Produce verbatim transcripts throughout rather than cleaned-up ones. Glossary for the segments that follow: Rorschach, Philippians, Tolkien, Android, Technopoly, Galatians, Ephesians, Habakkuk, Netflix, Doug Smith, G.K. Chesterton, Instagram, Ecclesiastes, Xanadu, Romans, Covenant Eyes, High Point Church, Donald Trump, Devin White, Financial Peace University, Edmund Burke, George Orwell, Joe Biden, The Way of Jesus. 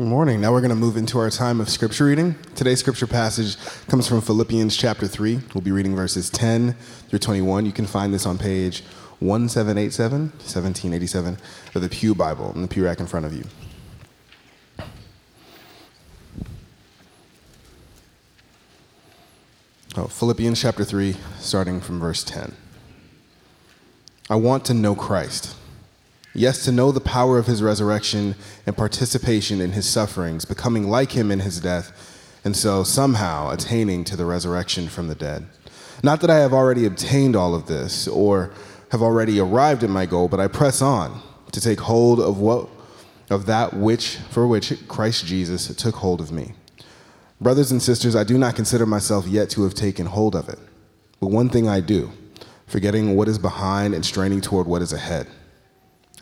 Good morning. Now we're going to move into our time of scripture reading. Today's scripture passage comes from Philippians chapter three. We'll be reading verses ten through twenty-one. You can find this on page seventeen eighty-seven, seventeen eighty-seven of the Pew Bible in the pew rack in front of you. Oh, Philippians chapter three, starting from verse ten. I want to know Christ. Yes, to know the power of his resurrection and participation in his sufferings, becoming like him in his death, and so somehow attaining to the resurrection from the dead. Not that I have already obtained all of this or have already arrived at my goal, but I press on to take hold of what of that which for which Christ Jesus took hold of me. Brothers and sisters, I do not consider myself yet to have taken hold of it, but one thing I do, forgetting what is behind and straining toward what is ahead.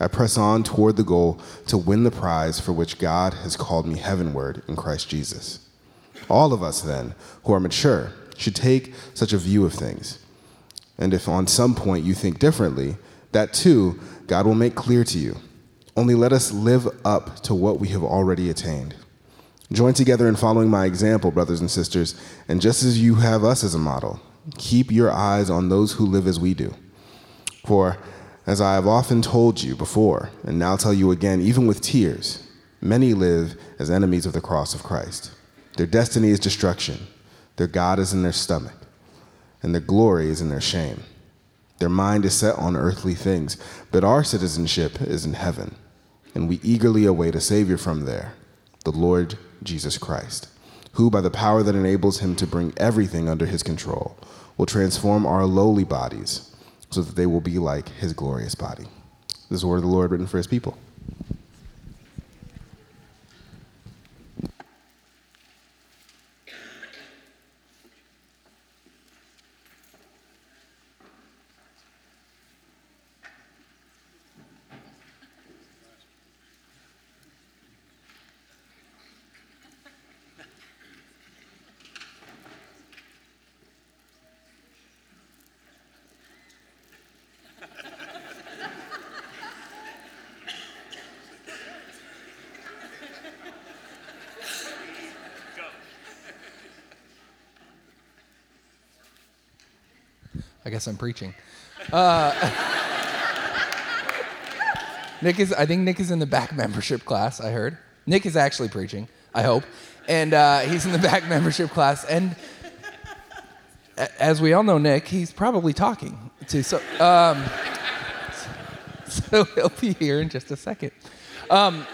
I press on toward the goal to win the prize for which God has called me heavenward in Christ Jesus. All of us, then, who are mature, should take such a view of things. And if on some point you think differently, that too God will make clear to you. Only let us live up to what we have already attained. Join together in following my example, brothers and sisters, and just as you have us as a model, keep your eyes on those who live as we do. For as I have often told you before, and now tell you again, even with tears, many live as enemies of the cross of Christ. Their destiny is destruction, their God is in their stomach, and their glory is in their shame. Their mind is set on earthly things, but our citizenship is in heaven, and we eagerly await a Savior from there, the Lord Jesus Christ, who, by the power that enables him to bring everything under his control, will transform our lowly bodies, so that they will be like his glorious body. This is the word of the Lord written for his people. I guess I'm preaching. Uh, Nick is, I think Nick is in the back membership class, I heard. Nick is actually preaching, I hope. And uh, he's in the back membership class. And a- as we all know, Nick, he's probably talking to. So, um, so he'll be here in just a second. Um,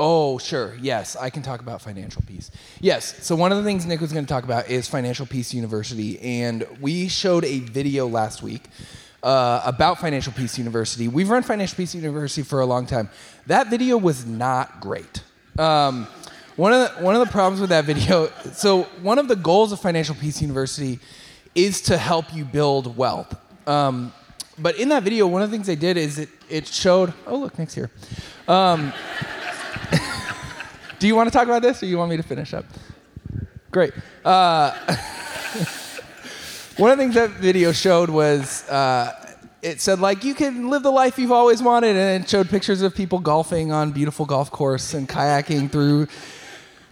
Oh, sure. Yes, I can talk about financial peace. Yes, so one of the things Nick was going to talk about is Financial Peace University, and we showed a video last week uh, about Financial Peace University. We've run Financial Peace University for a long time. That video was not great. Um, one of the, one of the problems with that video, so one of the goals of Financial Peace University is to help you build wealth. Um, but in that video, one of the things they did is it, it showed, oh, look, Nick's here. Um, Do you want to talk about this, or you want me to finish up? Great. Uh, one of the things that video showed was uh, it said, like, you can live the life you've always wanted, and it showed pictures of people golfing on beautiful golf course and kayaking through.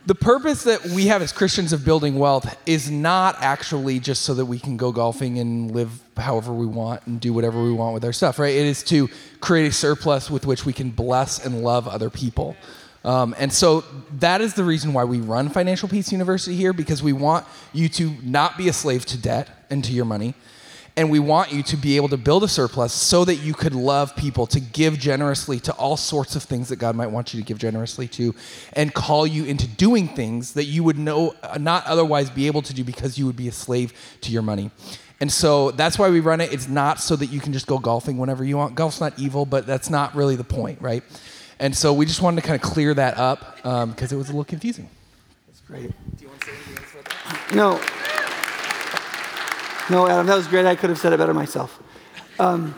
The purpose that we have as Christians of building wealth is not actually just so that we can go golfing and live however we want and do whatever we want with our stuff, right? It is to create a surplus with which we can bless and love other people. Um, and so that is the reason why we run Financial Peace University here, because we want you to not be a slave to debt and to your money. And we want you to be able to build a surplus so that you could love people, to give generously to all sorts of things that God might want you to give generously to, and call you into doing things that you would know, not otherwise be able to do, because you would be a slave to your money. And so that's why we run it. It's not so that you can just go golfing whenever you want. Golf's not evil, but that's not really the point, right? And so we just wanted to kind of clear that up because um, it was a little confusing. That's great. Do you want to say anything else about that? No. No, Adam, that was great. I could have said it better myself. Um,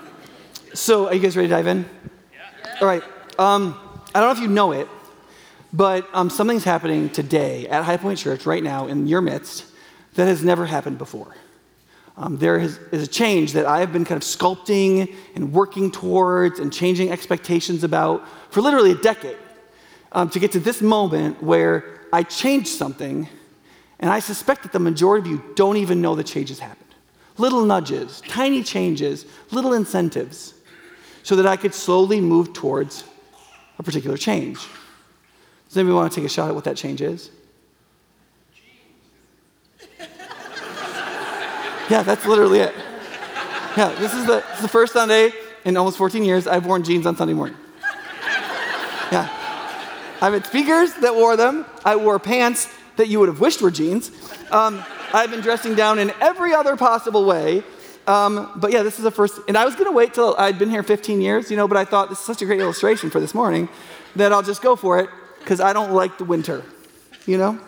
so are you guys ready to dive in? Yeah. All right. Um, I don't know if you know it, but um, something's happening today at High Point Church right now in your midst that has never happened before. Um, there is, is a change that I have been kind of sculpting and working towards and changing expectations about for literally a decade um, to get to this moment where I changed something, and I suspect that the majority of you don't even know the change has happened. Little nudges, tiny changes, little incentives, so that I could slowly move towards a particular change. Does anybody want to take a shot at what that change is? Yeah, that's literally it. Yeah, this is, the, this is the first Sunday in almost fourteen years I've worn jeans on Sunday morning. Yeah. I've had speakers that wore them. I wore pants that you would have wished were jeans. Um, I've been dressing down in every other possible way. Um, but yeah, this is the first, and I was going to wait till I'd been here fifteen years, you know, but I thought this is such a great illustration for this morning that I'll just go for it because I don't like the winter, you know?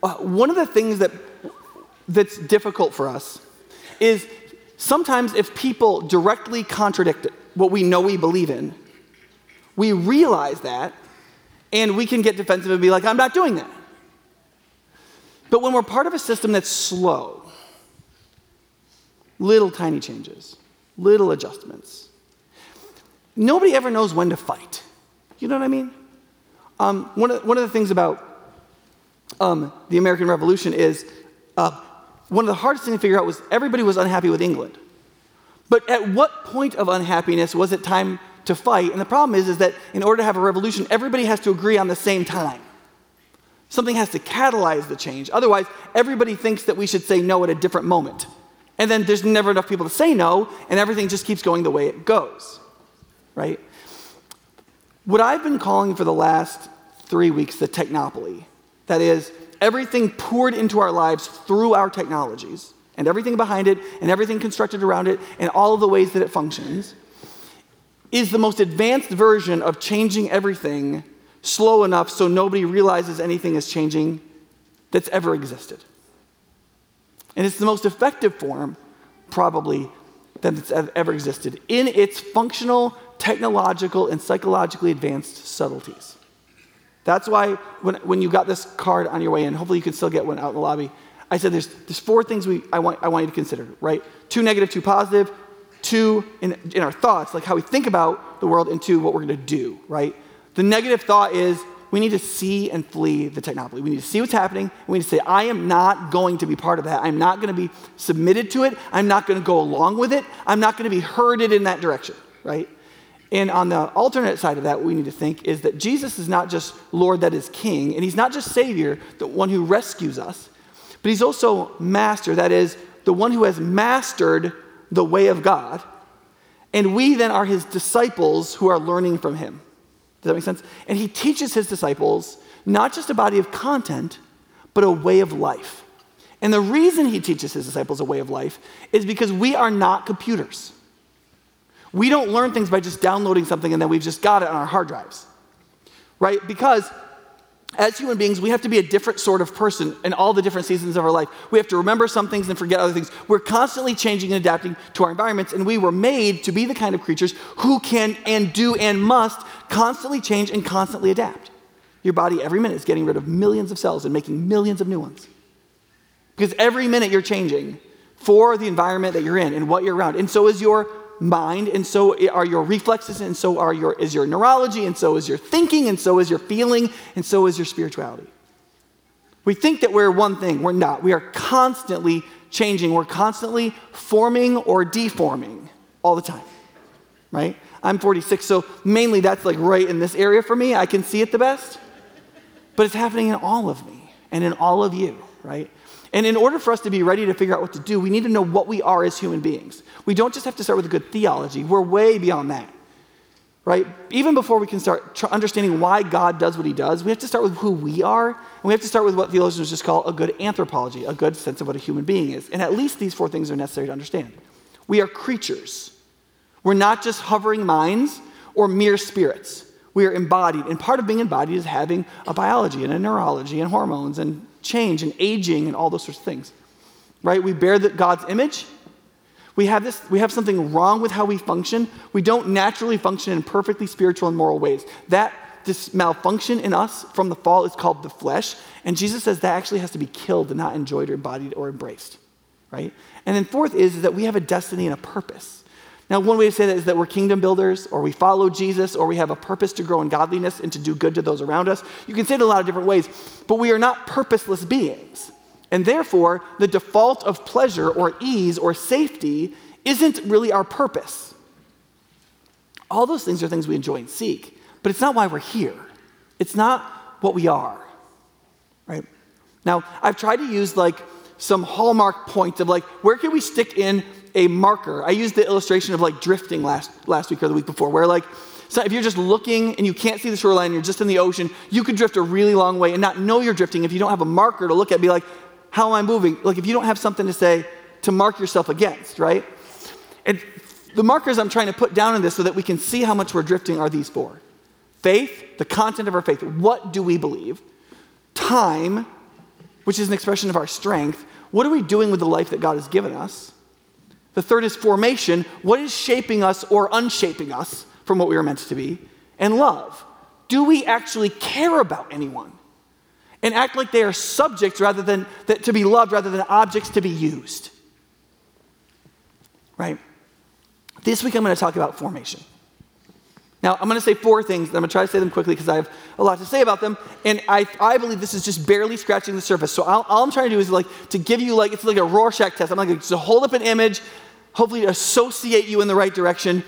Uh, one of the things that that's difficult for us is sometimes if people directly contradict it, what we know we believe in, we realize that, and we can get defensive and be like, I'm not doing that. But when we're part of a system that's slow, little tiny changes, little adjustments, nobody ever knows when to fight. You know what I mean? Um, one of, one of the things about Um, the American Revolution is uh, one of the hardest things to figure out was everybody was unhappy with England. But at what point of unhappiness was it time to fight? And the problem is, is that in order to have a revolution, everybody has to agree on the same time. Something has to catalyze the change. Otherwise, everybody thinks that we should say no at a different moment. And then there's never enough people to say no, and everything just keeps going the way it goes, right? What I've been calling for the last three weeks, the technopoly. That is, everything poured into our lives through our technologies, and everything behind it, and everything constructed around it, and all of the ways that it functions, is the most advanced version of changing everything slow enough so nobody realizes anything is changing that's ever existed. And it's the most effective form, probably, that's ever existed in its functional, technological, and psychologically advanced subtleties. That's why when, when you got this card on your way in, hopefully you can still get one out in the lobby, I said there's there's four things we I want I want you to consider, right? Two negative, two positive, two in, in our thoughts, like how we think about the world, and two, what we're going to do, right? The negative thought is we need to see and flee the technopoly. We need to see what's happening, and we need to say, I am not going to be part of that. I'm not going to be submitted to it. I'm not going to go along with it. I'm not going to be herded in that direction, right? And on the alternate side of that, what we need to think is that Jesus is not just Lord that is King, and he's not just Savior, the one who rescues us, but he's also Master, that is, the one who has mastered the way of God, and we then are his disciples who are learning from him. Does that make sense? And he teaches his disciples not just a body of content, but a way of life. And the reason he teaches his disciples a way of life is because we are not computers. We don't learn things by just downloading something and then we've just got it on our hard drives, right? Because as human beings, we have to be a different sort of person in all the different seasons of our life. We have to remember some things and forget other things. We're constantly changing and adapting to our environments, and we were made to be the kind of creatures who can and do and must constantly change and constantly adapt. Your body every minute is getting rid of millions of cells and making millions of new ones. Because every minute you're changing for the environment that you're in and what you're around, and so is your mind, and so are your reflexes, and so are your is your neurology, and so is your thinking, and so is your feeling, and so is your spirituality. We think that we're one thing. We're not. We are constantly changing. We're constantly forming or deforming all the time, right? I'm forty-six, so mainly that's like right in this area for me. I can see it the best, but it's happening in all of me and in all of you, right? And in order for us to be ready to figure out what to do, we need to know what we are as human beings. We don't just have to start with a good theology. We're way beyond that, right? Even before we can start tr- understanding why God does what he does, we have to start with who we are, and we have to start with what theologians just call a good anthropology, a good sense of what a human being is. And at least these four things are necessary to understand. We are creatures. We're not just hovering minds or mere spirits. We are embodied, and part of being embodied is having a biology and a neurology and hormones and change and aging and all those sorts of things, right? We bear the, God's image. We have this. We have something wrong with how we function. We don't naturally function in perfectly spiritual and moral ways. That this malfunction in us from the fall is called the flesh. And Jesus says that actually has to be killed and not enjoyed or embodied or embraced, right? And then fourth is, is that we have a destiny and a purpose. Now, one way to say that is that we're kingdom builders, or we follow Jesus, or we have a purpose to grow in godliness and to do good to those around us. You can say it a lot of different ways, but we are not purposeless beings. And therefore, the default of pleasure or ease or safety isn't really our purpose. All those things are things we enjoy and seek, but it's not why we're here. It's not what we are, right? Now, I've tried to use like some hallmark points of like, where can we stick in a marker? I used the illustration of like drifting last, last week or the week before, where like, so if you're just looking and you can't see the shoreline, you're just in the ocean, you could drift a really long way and not know you're drifting if you don't have a marker to look at and be like, how am I moving? Like if you don't have something to say to mark yourself against, right? And the markers I'm trying to put down in this so that we can see how much we're drifting are these four. Faith, the content of our faith. What do we believe? Time, which is an expression of our strength. What are we doing with the life that God has given us? The third is formation. What is shaping us or unshaping us from what we were meant to be? And love. Do we actually care about anyone? And act like they are subjects rather than that to be loved rather than objects to be used. Right? This week I'm going to talk about formation. Now, I'm going to say four things, and I'm going to try to say them quickly because I have a lot to say about them, and I, I believe this is just barely scratching the surface. So I'll, all I'm trying to do is like to give you like, it's like a Rorschach test. I'm like, just to hold up an image, hopefully to associate you in the right direction.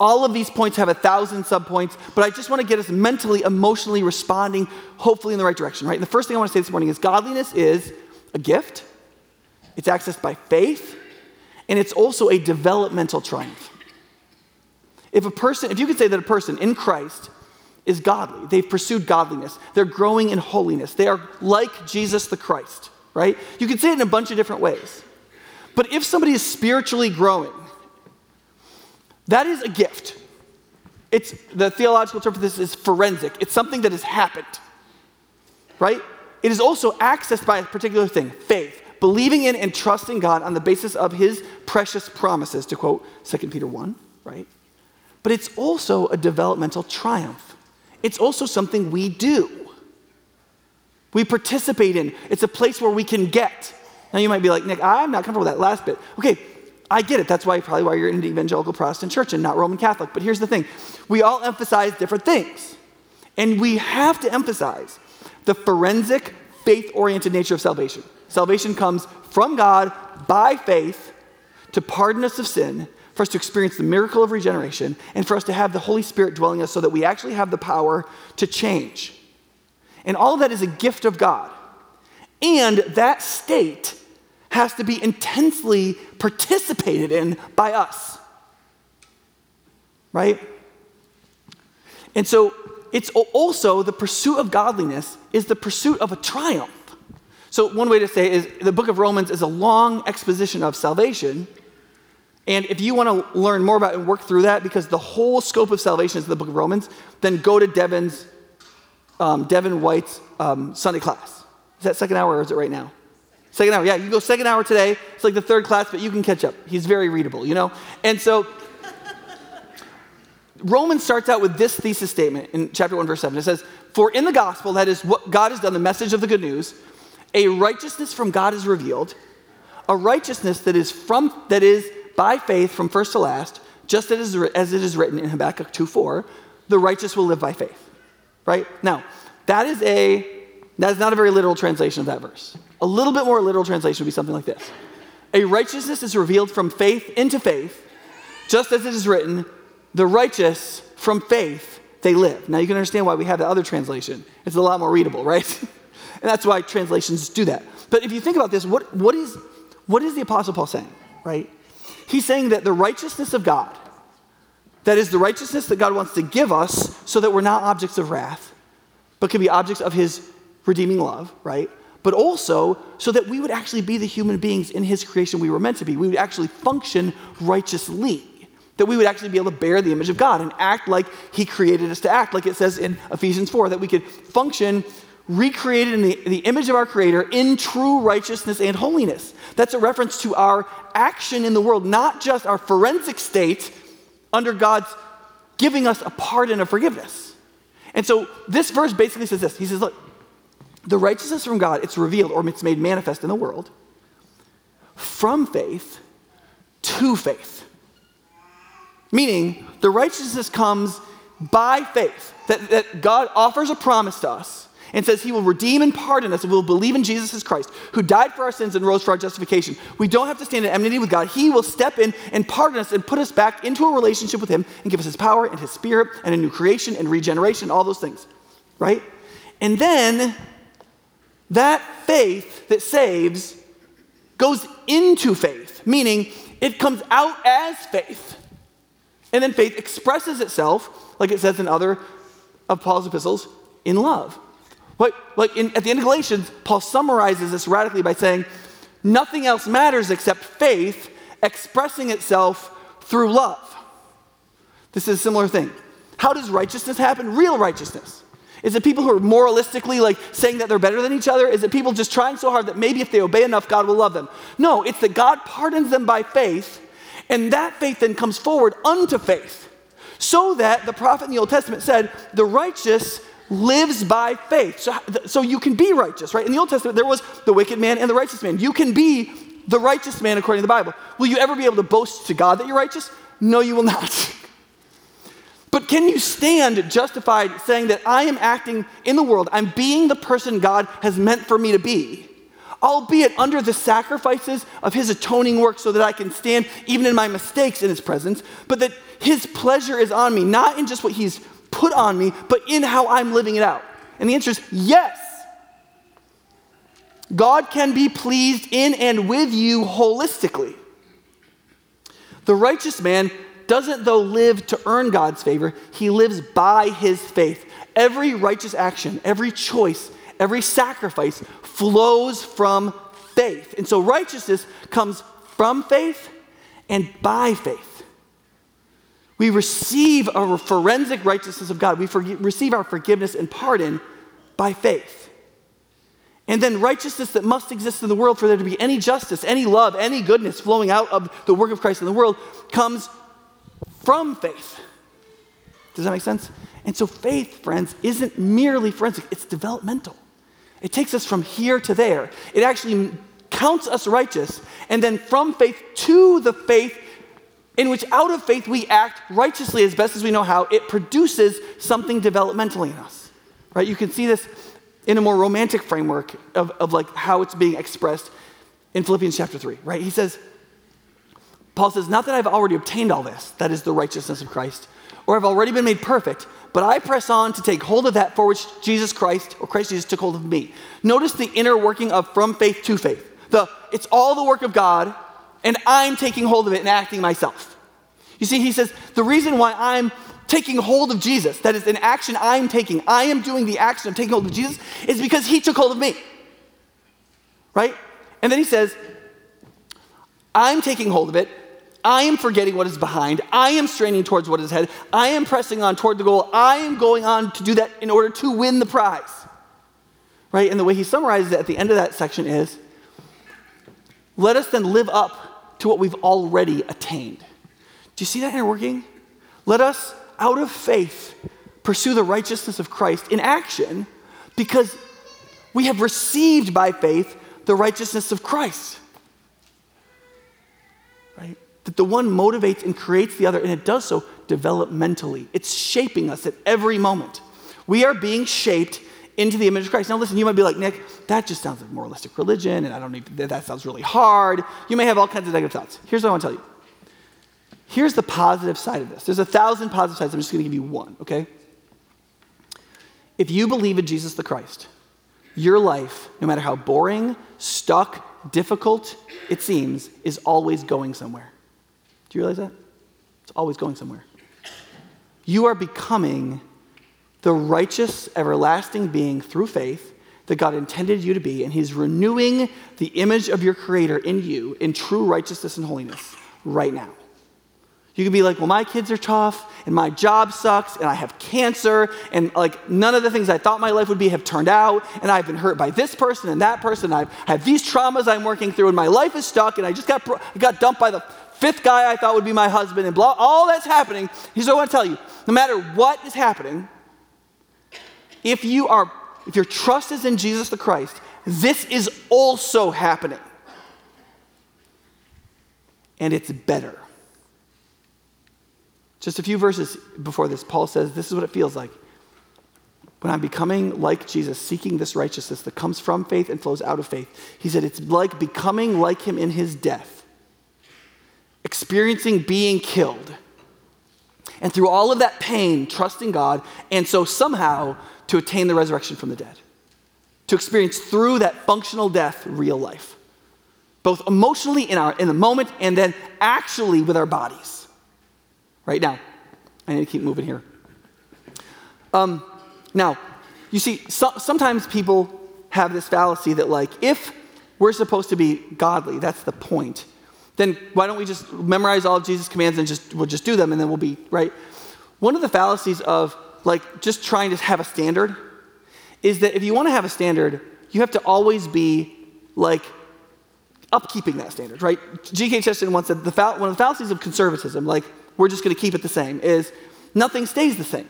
All of these points have a thousand subpoints, but I just want to get us mentally, emotionally responding, hopefully in the right direction, right? And the first thing I want to say this morning is godliness is a gift. It's accessed by faith, and it's also a developmental triumph. If a person, if you could say that a person in Christ is godly, they've pursued godliness, they're growing in holiness, they are like Jesus the Christ, right? You could say it in a bunch of different ways. But if somebody is spiritually growing, that is a gift. It's, the theological term for this is forensic. It's something that has happened, right? It is also accessed by a particular thing, faith, believing in and trusting God on the basis of his precious promises, to quote Second Peter one, right? But it's also a developmental triumph. It's also something we do. We participate in. It's a place where we can get. Now you might be like, Nick, I'm not comfortable with that last bit. Okay, I get it. That's why probably why you're in an evangelical Protestant church and not Roman Catholic. But here's the thing. We all emphasize different things. And we have to emphasize the forensic, faith-oriented nature of salvation. Salvation comes from God by faith to pardon us of sin, for us to experience the miracle of regeneration, and for us to have the Holy Spirit dwelling in us so that we actually have the power to change. And all of that is a gift of God. And that state has to be intensely participated in by us, right? And so it's also the pursuit of godliness is the pursuit of a triumph. So one way to say it is the book of Romans is a long exposition of salvation. And if you want to learn more about it and work through that, because the whole scope of salvation is in the book of Romans, then go to Devin's, um, Devin White's um, Sunday class. Is that second hour or is it right now? Second hour, yeah. You can go second hour today. It's like the third class, but you can catch up. He's very readable, you know? And so Romans starts out with this thesis statement in chapter one, verse seven. It says, "For in the gospel," that is what God has done, the message of the good news, "a righteousness from God is revealed, a righteousness that is from, that is, by faith from first to last, just as it is written in Habakkuk two four, the righteous will live by faith," right? Now, that is a, that is not a very literal translation of that verse. A little bit more literal translation would be something like this. A righteousness is revealed from faith into faith, just as it is written, the righteous from faith, they live. Now, you can understand why we have that other translation. It's a lot more readable, right? And that's why translations do that. But if you think about this, what, what is, what is the Apostle Paul saying, right? He's saying that the righteousness of God, that is the righteousness that God wants to give us so that we're not objects of wrath, but can be objects of his redeeming love, right? But also so that we would actually be the human beings in his creation we were meant to be. We would actually function righteously, that we would actually be able to bear the image of God and act like he created us to act, like it says in Ephesians four, that we could function recreated in the, the image of our Creator in true righteousness and holiness. That's a reference to our action in the world, not just our forensic state under God's giving us a pardon of forgiveness. And so this verse basically says this. He says, look, the righteousness from God, it's revealed or it's made manifest in the world from faith to faith. Meaning the righteousness comes by faith, that, that God offers a promise to us and says he will redeem and pardon us if we'll believe in Jesus as Christ, who died for our sins and rose for our justification. We don't have to stand in enmity with God. He will step in and pardon us and put us back into a relationship with him and give us his power and his spirit and a new creation and regeneration, all those things, right? And then that faith that saves goes into faith, meaning it comes out as faith. And then faith expresses itself, like it says in other of Paul's epistles, in love. Like, like in, at the end of Galatians, Paul summarizes this radically by saying, nothing else matters except faith expressing itself through love. This is a similar thing. How does righteousness happen? Real righteousness. Is it people who are moralistically like saying that they're better than each other? Is it people just trying so hard that maybe if they obey enough, God will love them? No, it's that God pardons them by faith, and that faith then comes forward unto faith, so that the prophet in the Old Testament said, the righteous lives by faith. So, so you can be righteous, right? In the Old Testament, there was the wicked man and the righteous man. You can be the righteous man according to the Bible. Will you ever be able to boast to God that you're righteous? No, you will not. But can you stand justified saying that I am acting in the world, I'm being the person God has meant for me to be, albeit under the sacrifices of his atoning work, so that I can stand even in my mistakes in his presence, but that his pleasure is on me, not in just what he's put on me, but in how I'm living it out? And the answer is yes. God can be pleased in and with you holistically. The righteous man doesn't, though, live to earn God's favor. He lives by his faith. Every righteous action, every choice, every sacrifice flows from faith. And so righteousness comes from faith and by faith. We receive a forensic righteousness of God. We forg- receive our forgiveness and pardon by faith. And then righteousness that must exist in the world for there to be any justice, any love, any goodness flowing out of the work of Christ in the world comes from faith. Does that make sense? And so faith, friends, isn't merely forensic. It's developmental. It takes us from here to there. It actually counts us righteous, and then from faith to the faith in which out of faith we act righteously as best as we know how, it produces something developmentally in us, right? You can see this in a more romantic framework of, of like how it's being expressed in Philippians chapter three, right? He says, Paul says, not that I've already obtained all this, that is the righteousness of Christ, or I've already been made perfect, but I press on to take hold of that for which Jesus Christ, or Christ Jesus, took hold of me. Notice the inner working of from faith to faith. The, it's all the work of God, and I'm taking hold of it and acting myself. You see, he says, the reason why I'm taking hold of Jesus, that is an action I'm taking, I am doing the action of taking hold of Jesus, is because he took hold of me, right? And then he says, I'm taking hold of it, I am forgetting what is behind, I am straining towards what is ahead, I am pressing on toward the goal, I am going on to do that in order to win the prize, right? And the way he summarizes it at the end of that section is, let us then live up to what we've already attained. Do you see that inner working? Let us, out of faith, pursue the righteousness of Christ in action, because we have received by faith the righteousness of Christ. Right? That the one motivates and creates the other, and it does so developmentally. It's shaping us at every moment. We are being shaped into the image of Christ. Now listen, you might be like, Nick, that just sounds like moralistic religion, and I don't need, that sounds really hard. You may have all kinds of negative thoughts. Here's what I want to tell you. Here's the positive side of this. There's a thousand positive sides. I'm just going to give you one, okay? If you believe in Jesus the Christ, your life, no matter how boring, stuck, difficult it seems, is always going somewhere. Do you realize that? It's always going somewhere. You are becoming the righteous, everlasting being through faith that God intended you to be, and he's renewing the image of your creator in you in true righteousness and holiness right now. You could be like, well, my kids are tough, and my job sucks, and I have cancer, and like none of the things I thought my life would be have turned out, and I've been hurt by this person and that person, and I've, I have these traumas I'm working through, and my life is stuck, and I just got, got dumped by the fifth guy I thought would be my husband, and blah, all that's happening. Here's what I want to tell you. No matter what is happening, if you are, if your trust is in Jesus the Christ, this is also happening. And it's better. Just a few verses before this, Paul says, this is what it feels like. When I'm becoming like Jesus, seeking this righteousness that comes from faith and flows out of faith, he said it's like becoming like him in his death, experiencing being killed, and through all of that pain, trusting God, and so somehow to attain the resurrection from the dead, to experience through that functional death real life, both emotionally in our in the moment and then actually with our bodies. Right now, I need to keep moving here. Um. Now, you see, so, sometimes people have this fallacy that, like, if we're supposed to be godly, that's the point, then why don't we just memorize all of Jesus' commands and just we'll just do them and then we'll be, right? One of the fallacies of, like, just trying to have a standard is that if you want to have a standard, you have to always be, like, upkeeping that standard, right? G K Chesterton once said, the fa- one of the fallacies of conservatism, like, we're just going to keep it the same, is nothing stays the same.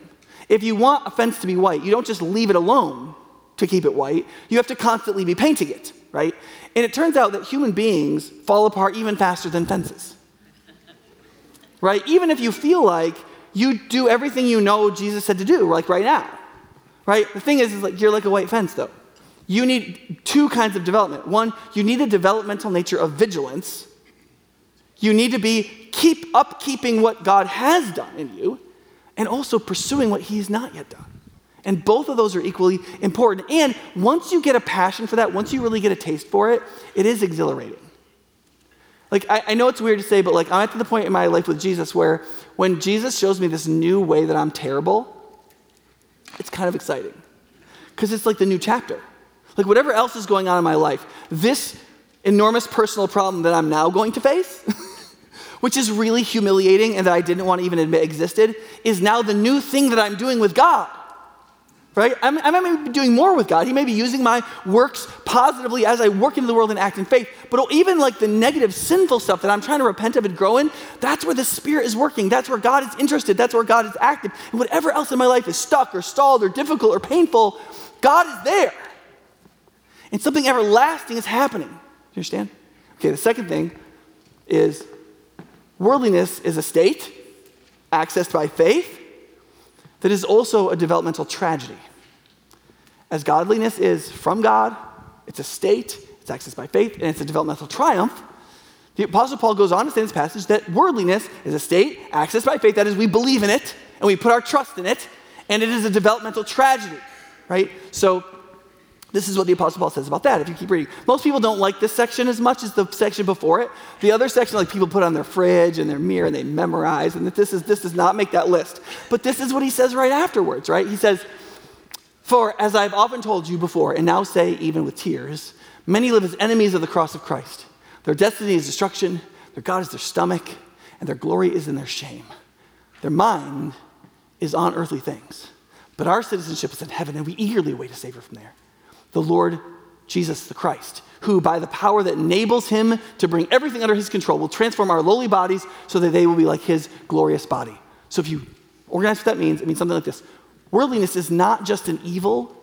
If you want a fence to be white, you don't just leave it alone to keep it white. You have to constantly be painting it, right? And it turns out that human beings fall apart even faster than fences, right? Even if you feel like you do everything you know Jesus said to do, like right now, right? The thing is, is like you're like a white fence, though. You need two kinds of development. One, you need a developmental nature of vigilance. You need to be keep upkeeping what God has done in you, and also pursuing what he has not yet done. And both of those are equally important. And once you get a passion for that, once you really get a taste for it, it is exhilarating. Like, I, I know it's weird to say, but like I'm at the point in my life with Jesus where when Jesus shows me this new way that I'm terrible, it's kind of exciting. Because it's like the new chapter. Like whatever else is going on in my life, this enormous personal problem that I'm now going to face which is really humiliating and that I didn't want to even admit existed, is now the new thing that I'm doing with God, right? I'm, I may be doing more with God. He may be using my works positively as I work into the world and act in faith, but even like the negative, sinful stuff that I'm trying to repent of and grow in, that's where the Spirit is working. That's where God is interested. That's where God is active. And whatever else in my life is stuck or stalled or difficult or painful, God is there. And something everlasting is happening. Do you understand? Okay, the second thing is, worldliness is a state accessed by faith that is also a developmental tragedy. As godliness is from God, it's a state, it's accessed by faith, and it's a developmental triumph. The Apostle Paul goes on to say in this passage that worldliness is a state accessed by faith. That is, we believe in it, and we put our trust in it, and it is a developmental tragedy, right? So this is what the Apostle Paul says about that, if you keep reading. Most people don't like this section as much as the section before it. The other section, like people put on their fridge and their mirror and they memorize, and that this is this does not make that list. But this is what he says right afterwards, right? He says, "For as I've often told you before, and now say even with tears, many live as enemies of the cross of Christ. Their destiny is destruction, their God is their stomach, and their glory is in their shame. Their mind is on earthly things, but our citizenship is in heaven, and we eagerly await a Savior from there. The Lord Jesus the Christ, who by the power that enables him to bring everything under his control will transform our lowly bodies so that they will be like his glorious body." So if you organize what that means, it means something like this. Worldliness is not just an evil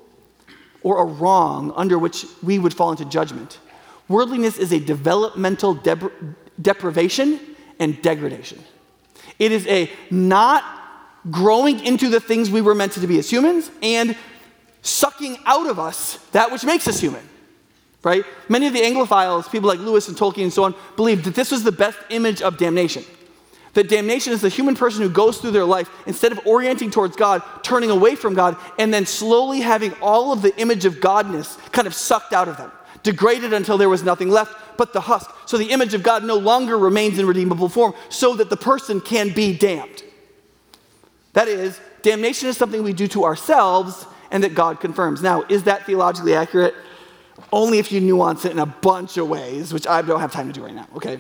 or a wrong under which we would fall into judgment. Worldliness is a developmental dep- deprivation and degradation. It is a not growing into the things we were meant to be as humans and sucking out of us that which makes us human, right? Many of the Anglophiles, people like Lewis and Tolkien and so on, believed that this was the best image of damnation. That damnation is the human person who goes through their life, instead of orienting towards God, turning away from God, and then slowly having all of the image of godness kind of sucked out of them, degraded until there was nothing left but the husk. So the image of God no longer remains in redeemable form, so that the person can be damned. That is, damnation is something we do to ourselves and that God confirms. Now, is that theologically accurate? Only if you nuance it in a bunch of ways, which I don't have time to do right now, okay?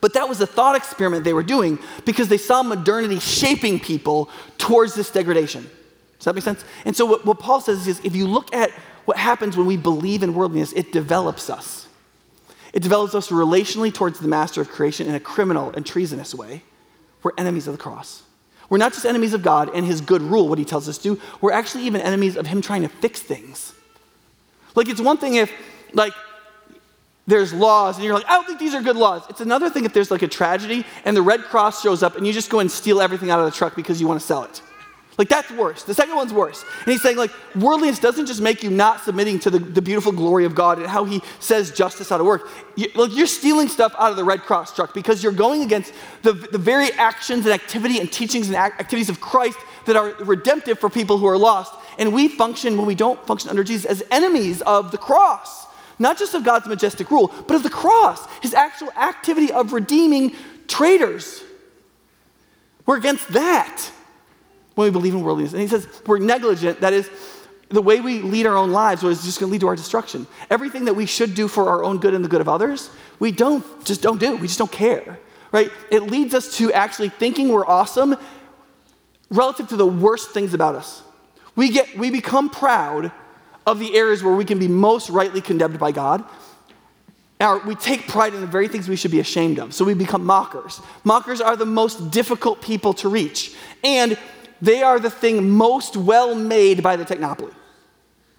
But that was the thought experiment they were doing because they saw modernity shaping people towards this degradation. Does that make sense? And so what, what Paul says is if you look at what happens when we believe in worldliness, it develops us. It develops us relationally towards the master of creation in a criminal and treasonous way. We're enemies of the cross. We're not just enemies of God and his good rule, what he tells us to do. We're actually even enemies of him trying to fix things. Like, it's one thing if, like, there's laws and you're like, I don't think these are good laws. It's another thing if there's, like, a tragedy and the Red Cross shows up and you just go and steal everything out of the truck because you want to sell it. Like, that's worse. The second one's worse. And he's saying, like, worldliness doesn't just make you not submitting to the, the beautiful glory of God and how he says justice ought to work. You, like, you're stealing stuff out of the Red Cross truck because you're going against the, the very actions and activity and teachings and act, activities of Christ that are redemptive for people who are lost. And we function, when we don't function under Jesus, as enemies of the cross. Not just of God's majestic rule, but of the cross. His actual activity of redeeming traitors. We're against that when we believe in worldliness. And he says we're negligent, that is, the way we lead our own lives is just going to lead to our destruction. Everything that we should do for our own good and the good of others, we don't, just don't do. We just don't care, right? It leads us to actually thinking we're awesome relative to the worst things about us. We get, we become proud of the areas where we can be most rightly condemned by God. Our, we take pride in the very things we should be ashamed of, so we become mockers. Mockers are the most difficult people to reach, and they are the thing most well made by the technopoly.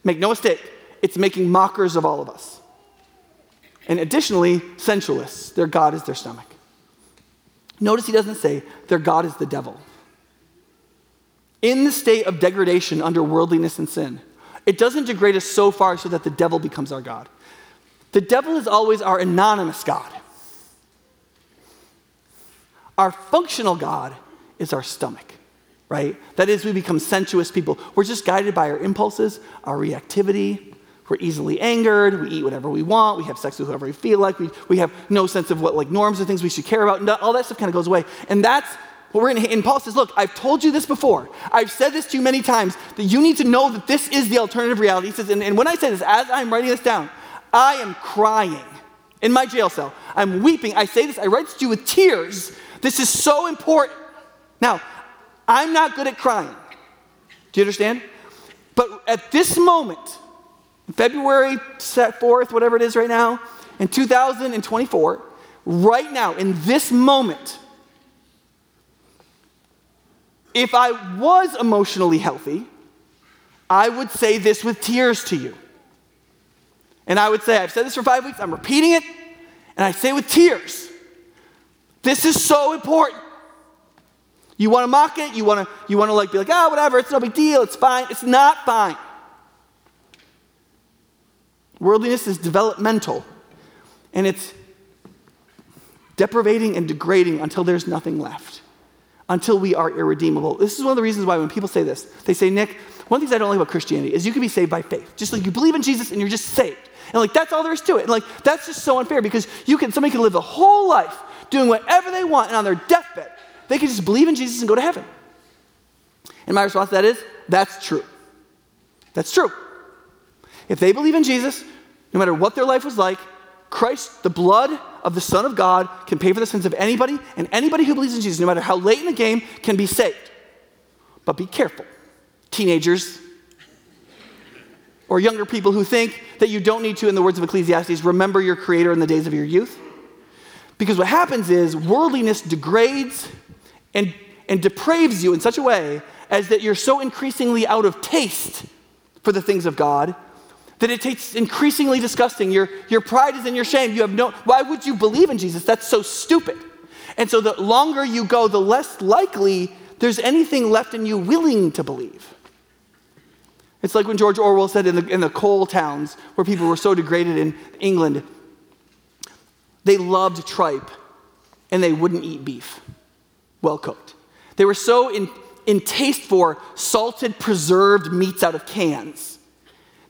Make no mistake, it's making mockers of all of us. And additionally, sensualists, their god is their stomach. Notice he doesn't say their god is the devil. In the state of degradation under worldliness and sin, it doesn't degrade us so far so that the devil becomes our god. The devil is always our anonymous god. Our functional god is our stomach. Right? That is, we become sensuous people. We're just guided by our impulses, our reactivity. We're easily angered. We eat whatever we want. We have sex with whoever we feel like. We, we have no sense of what, like, norms or things we should care about. And all that stuff kind of goes away. And that's what we're in. And Paul says, look, I've told you this before. I've said this to you many times, that you need to know that this is the alternative reality. He says, and, and when I say this, as I'm writing this down, I am crying in my jail cell. I'm weeping. I say this. I write this to you with tears. This is so important. Now, I'm not good at crying. Do you understand? But at this moment, February fourth, whatever it is right now, in two thousand twenty-four, right now, in this moment, if I was emotionally healthy, I would say this with tears to you. And I would say, I've said this for five weeks, I'm repeating it, and I say with tears, this is so important. You want to mock it, you want to you want to like be like, ah, oh, whatever, it's no big deal, it's fine. It's not fine. Worldliness is developmental, and it's deprivating and degrading until there's nothing left, until we are irredeemable. This is one of the reasons why when people say this, they say, Nick, one of the things I don't like about Christianity is you can be saved by faith. Just like you believe in Jesus and you're just saved. And like that's all there is to it. And like that's just so unfair because you can somebody can live the whole life doing whatever they want and on their deathbed, they can just believe in Jesus and go to heaven. And my response to that is, that's true. That's true. If they believe in Jesus, no matter what their life was like, Christ, the blood of the Son of God, can pay for the sins of anybody, and anybody who believes in Jesus, no matter how late in the game, can be saved. But be careful, teenagers, or younger people who think that you don't need to, in the words of Ecclesiastes, remember your Creator in the days of your youth. Because what happens is worldliness degrades And, and depraves you in such a way as that you're so increasingly out of taste for the things of God that it tastes increasingly disgusting. Your, your pride is in your shame. You have no, why would you believe in Jesus? That's so stupid. And so the longer you go, the less likely there's anything left in you willing to believe. It's like when George Orwell said in the, in the coal towns where people were so degraded in England, they loved tripe and they wouldn't eat beef. Well cooked. They were so in, in taste for salted, preserved meats out of cans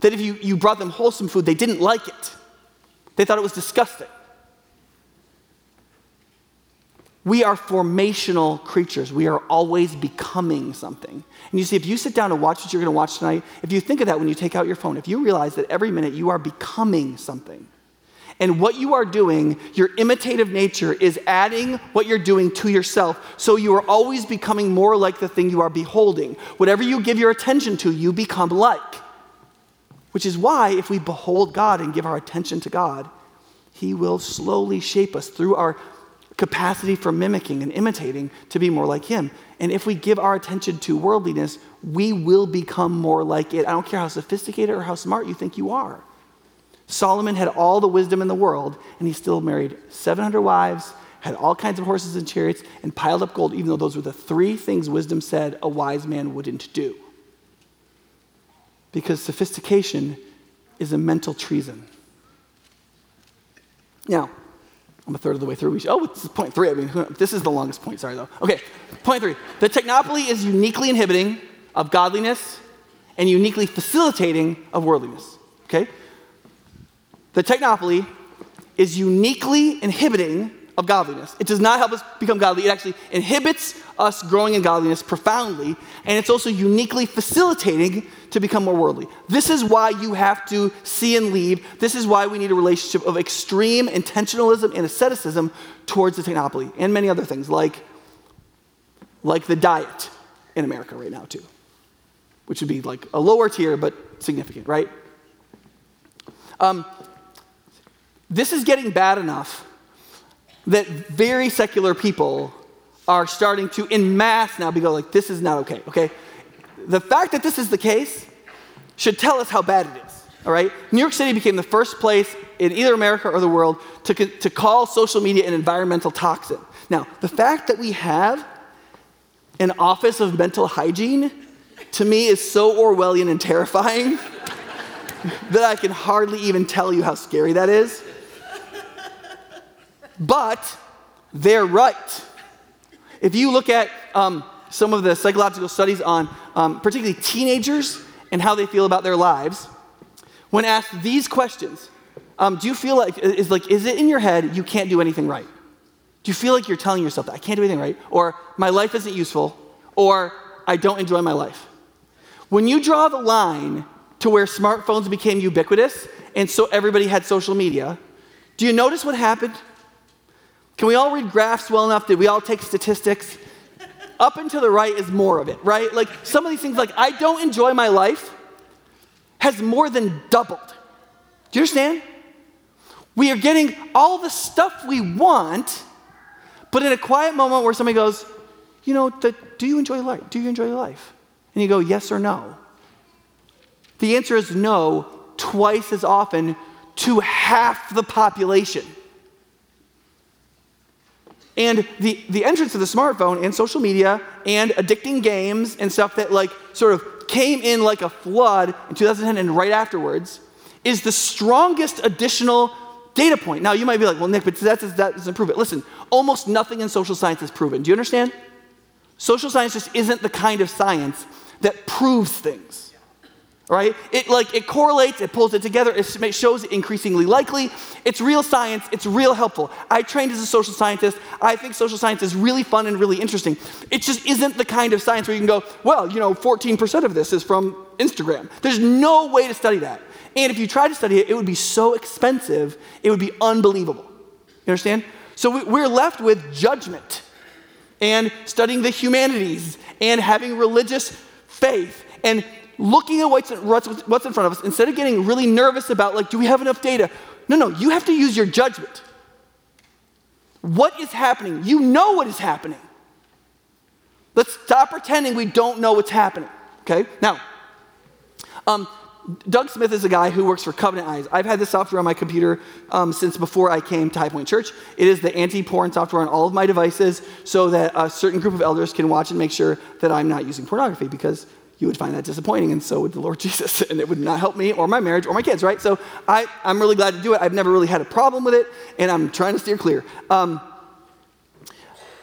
that if you, you brought them wholesome food, they didn't like it. They thought it was disgusting. We are formational creatures. We are always becoming something. And you see, if you sit down and watch what you're going to watch tonight, if you think of that when you take out your phone, if you realize that every minute you are becoming something, and what you are doing, your imitative nature, is adding what you're doing to yourself. So you are always becoming more like the thing you are beholding. Whatever you give your attention to, you become like. Which is why if we behold God and give our attention to God, he will slowly shape us through our capacity for mimicking and imitating to be more like him. And if we give our attention to worldliness, we will become more like it. I don't care how sophisticated or how smart you think you are. Solomon had all the wisdom in the world, and he still married seven hundred wives, had all kinds of horses and chariots, and piled up gold, even though those were the three things wisdom said a wise man wouldn't do. Because sophistication is a mental treason. Now, I'm a third of the way through. We should, oh, this is point three. I mean, this is the longest point. Sorry, though. Okay, point three. The technopoly is uniquely inhibiting of godliness and uniquely facilitating of worldliness. Okay? The technopoly is uniquely inhibiting of godliness. It does not help us become godly. It actually inhibits us growing in godliness profoundly, and it's also uniquely facilitating to become more worldly. This is why you have to see and leave. This is why we need a relationship of extreme intentionalism and asceticism towards the technopoly and many other things, like, like the diet in America right now too, which would be like a lower tier but significant, right? Um, this is getting bad enough that very secular people are starting to, en masse now, be going like, this is not okay, okay? The fact that this is the case should tell us how bad it is, all right? New York City became the first place in either America or the world to, to call social media an environmental toxin. Now, the fact that we have an office of mental hygiene, to me, is so Orwellian and terrifying that I can hardly even tell you how scary that is. But they're right. If you look at um, some of the psychological studies on um, particularly teenagers and how they feel about their lives, when asked these questions, um, do you feel like is like is it in your head you can't do anything right? Do you feel like you're telling yourself that I can't do anything right, or my life isn't useful, or I don't enjoy my life? When you draw the line to where smartphones became ubiquitous and so everybody had social media, do you notice what happened? Can we all read graphs well enough? Did we all take statistics? Up and to the right is more of it, right? Like some of these things like I don't enjoy my life has more than doubled. Do you understand? We are getting all the stuff we want, but in a quiet moment where somebody goes, you know, the, do you enjoy life? Do you enjoy your life? And you go, yes or no? The answer is no twice as often to half the population. And the, the entrance of the smartphone and social media and addicting games and stuff that like sort of came in like a flood in two thousand ten and right afterwards is the strongest additional data point. Now you might be like, well, Nick, but that doesn't, that doesn't prove it. Listen, almost nothing in social science is proven. Do you understand? Social science just isn't the kind of science that proves things, right? It like, it correlates, it pulls it together, it shows it increasingly likely. It's real science, it's real helpful. I trained as a social scientist. I think social science is really fun and really interesting. It just isn't the kind of science where you can go, well, you know, fourteen percent of this is from Instagram. There's no way to study that. And if you tried to study it, it would be so expensive, it would be unbelievable. You understand? So we're left with judgment and studying the humanities and having religious faith and looking at what's in front of us, instead of getting really nervous about, like, do we have enough data? No, no, you have to use your judgment. What is happening? You know what is happening. Let's stop pretending we don't know what's happening, okay? Now, um, Doug Smith is a guy who works for Covenant Eyes. I've had this software on my computer um, since before I came to High Point Church. It is the anti-porn software on all of my devices so that a certain group of elders can watch and make sure that I'm not using pornography, because you would find that disappointing, and so would the Lord Jesus, and it would not help me or my marriage or my kids, right? So I, I'm really glad to do it. I've never really had a problem with it, and I'm trying to steer clear. Um,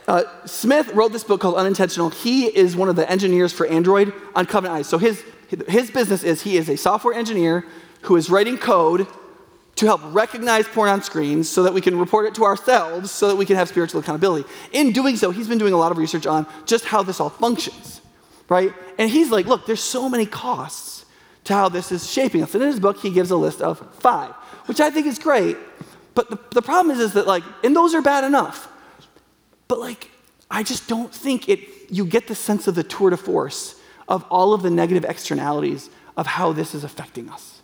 uh, Smith wrote this book called Unintentional. He is one of the engineers for Android on Covenant Eyes. So his his business is he is a software engineer who is writing code to help recognize porn on screens so that we can report it to ourselves so that we can have spiritual accountability. In doing so, he's been doing a lot of research on just how this all functions, right? And he's like, look, there's so many costs to how this is shaping us. And in his book, he gives a list of five, which I think is great. But the, the problem is, is that like, and those are bad enough. But like, I just don't think it, you get the sense of the tour de force of all of the negative externalities of how this is affecting us.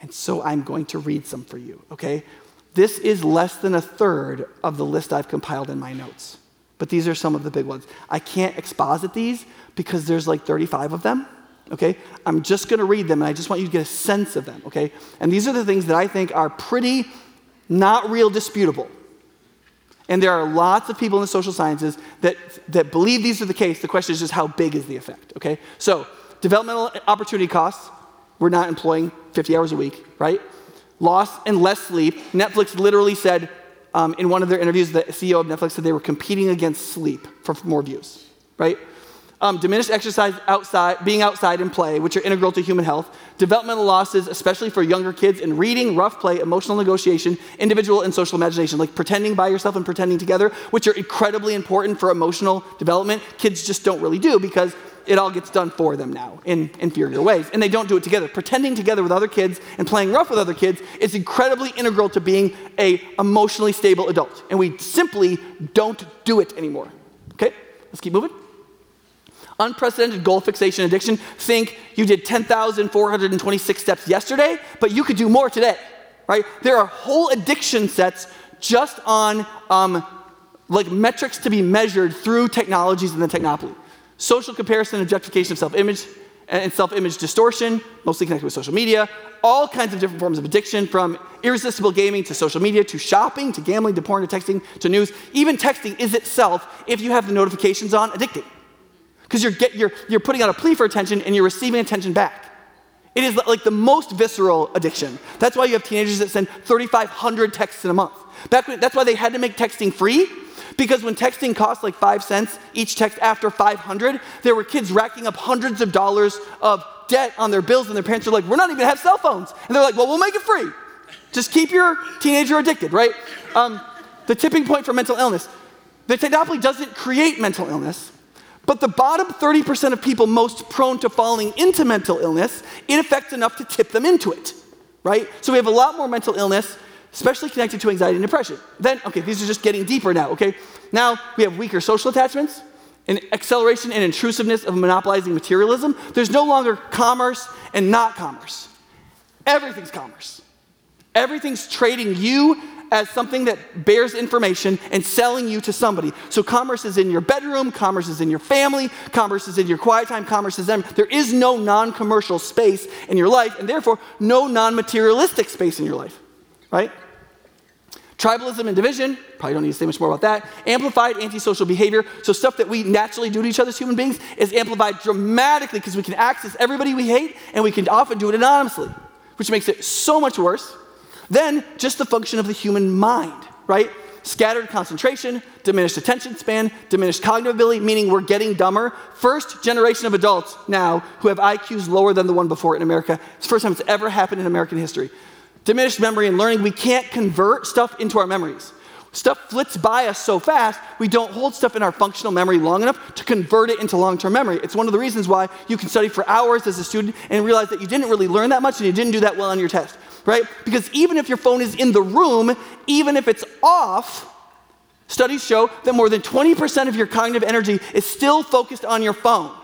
And so I'm going to read some for you, okay? This is less than a third of the list I've compiled in my notes. But these are some of the big ones. I can't exposit these because there's like thirty-five of them, okay? I'm just going to read them, and I just want you to get a sense of them, okay? And these are the things that I think are pretty not real disputable. And there are lots of people in the social sciences that, that believe these are the case. The question is just how big is the effect, okay? So developmental opportunity costs, we're not employing fifty hours a week, right? Loss and less sleep. Netflix literally said um, in one of their interviews, the C E O of Netflix said they were competing against sleep for more views, right? Um, diminished exercise outside, being outside and play, which are integral to human health. Developmental losses, especially for younger kids, in reading, rough play, emotional negotiation, individual and social imagination, like pretending by yourself and pretending together, which are incredibly important for emotional development. Kids just don't really do because it all gets done for them now in inferior ways, and they don't do it together. Pretending together with other kids and playing rough with other kids is incredibly integral to being an emotionally stable adult, and we simply don't do it anymore. Okay, let's keep moving. Unprecedented goal fixation addiction. Think you did ten thousand four hundred twenty-six steps yesterday, but you could do more today, right? There are whole addiction sets just on um, like metrics to be measured through technologies and the technopoly. Social comparison, objectification of self-image, and self-image distortion, mostly connected with social media. All kinds of different forms of addiction, from irresistible gaming to social media to shopping to gambling to porn to texting to news. Even texting is itself, if you have the notifications on, addicting. Because you're, get, you're, you're putting out a plea for attention and you're receiving attention back. It is like the most visceral addiction. That's why you have teenagers that send three thousand five hundred texts in a month. Back when, that's why they had to make texting free, because when texting cost like five cents each text after five hundred, there were kids racking up hundreds of dollars of debt on their bills, and their parents are like, we're not even gonna have cell phones. And they're like, well, we'll make it free. Just keep your teenager addicted, right? Um, the tipping point for mental illness. The technopoly doesn't create mental illness, but the bottom thirty percent of people most prone to falling into mental illness, it affects enough to tip them into it, right? So we have a lot more mental illness, especially connected to anxiety and depression. Then, okay, these are just getting deeper now, okay? Now we have weaker social attachments, an acceleration and intrusiveness of monopolizing materialism. There's no longer commerce and not commerce. Everything's commerce. Everything's trading you as something that bears information and selling you to somebody. So commerce is in your bedroom, commerce is in your family, commerce is in your quiet time, commerce is in, there is no non-commercial space in your life, and therefore no non-materialistic space in your life, right? Tribalism and division, probably don't need to say much more about that. Amplified antisocial behavior, so stuff that we naturally do to each other as human beings is amplified dramatically because we can access everybody we hate, and we can often do it anonymously, which makes it so much worse. Then just the function of the human mind, right? Scattered concentration, diminished attention span, diminished cognitive ability, meaning we're getting dumber. First generation of adults now who have I Qs lower than the one before in America. It's the first time it's ever happened in American history. Diminished memory and learning. We can't convert stuff into our memories. Stuff flits by us so fast, we don't hold stuff in our functional memory long enough to convert it into long-term memory. It's one of the reasons why you can study for hours as a student and realize that you didn't really learn that much and you didn't do that well on your test, right? Because even if your phone is in the room, even if it's off, studies show that more than twenty percent of your cognitive energy is still focused on your phone.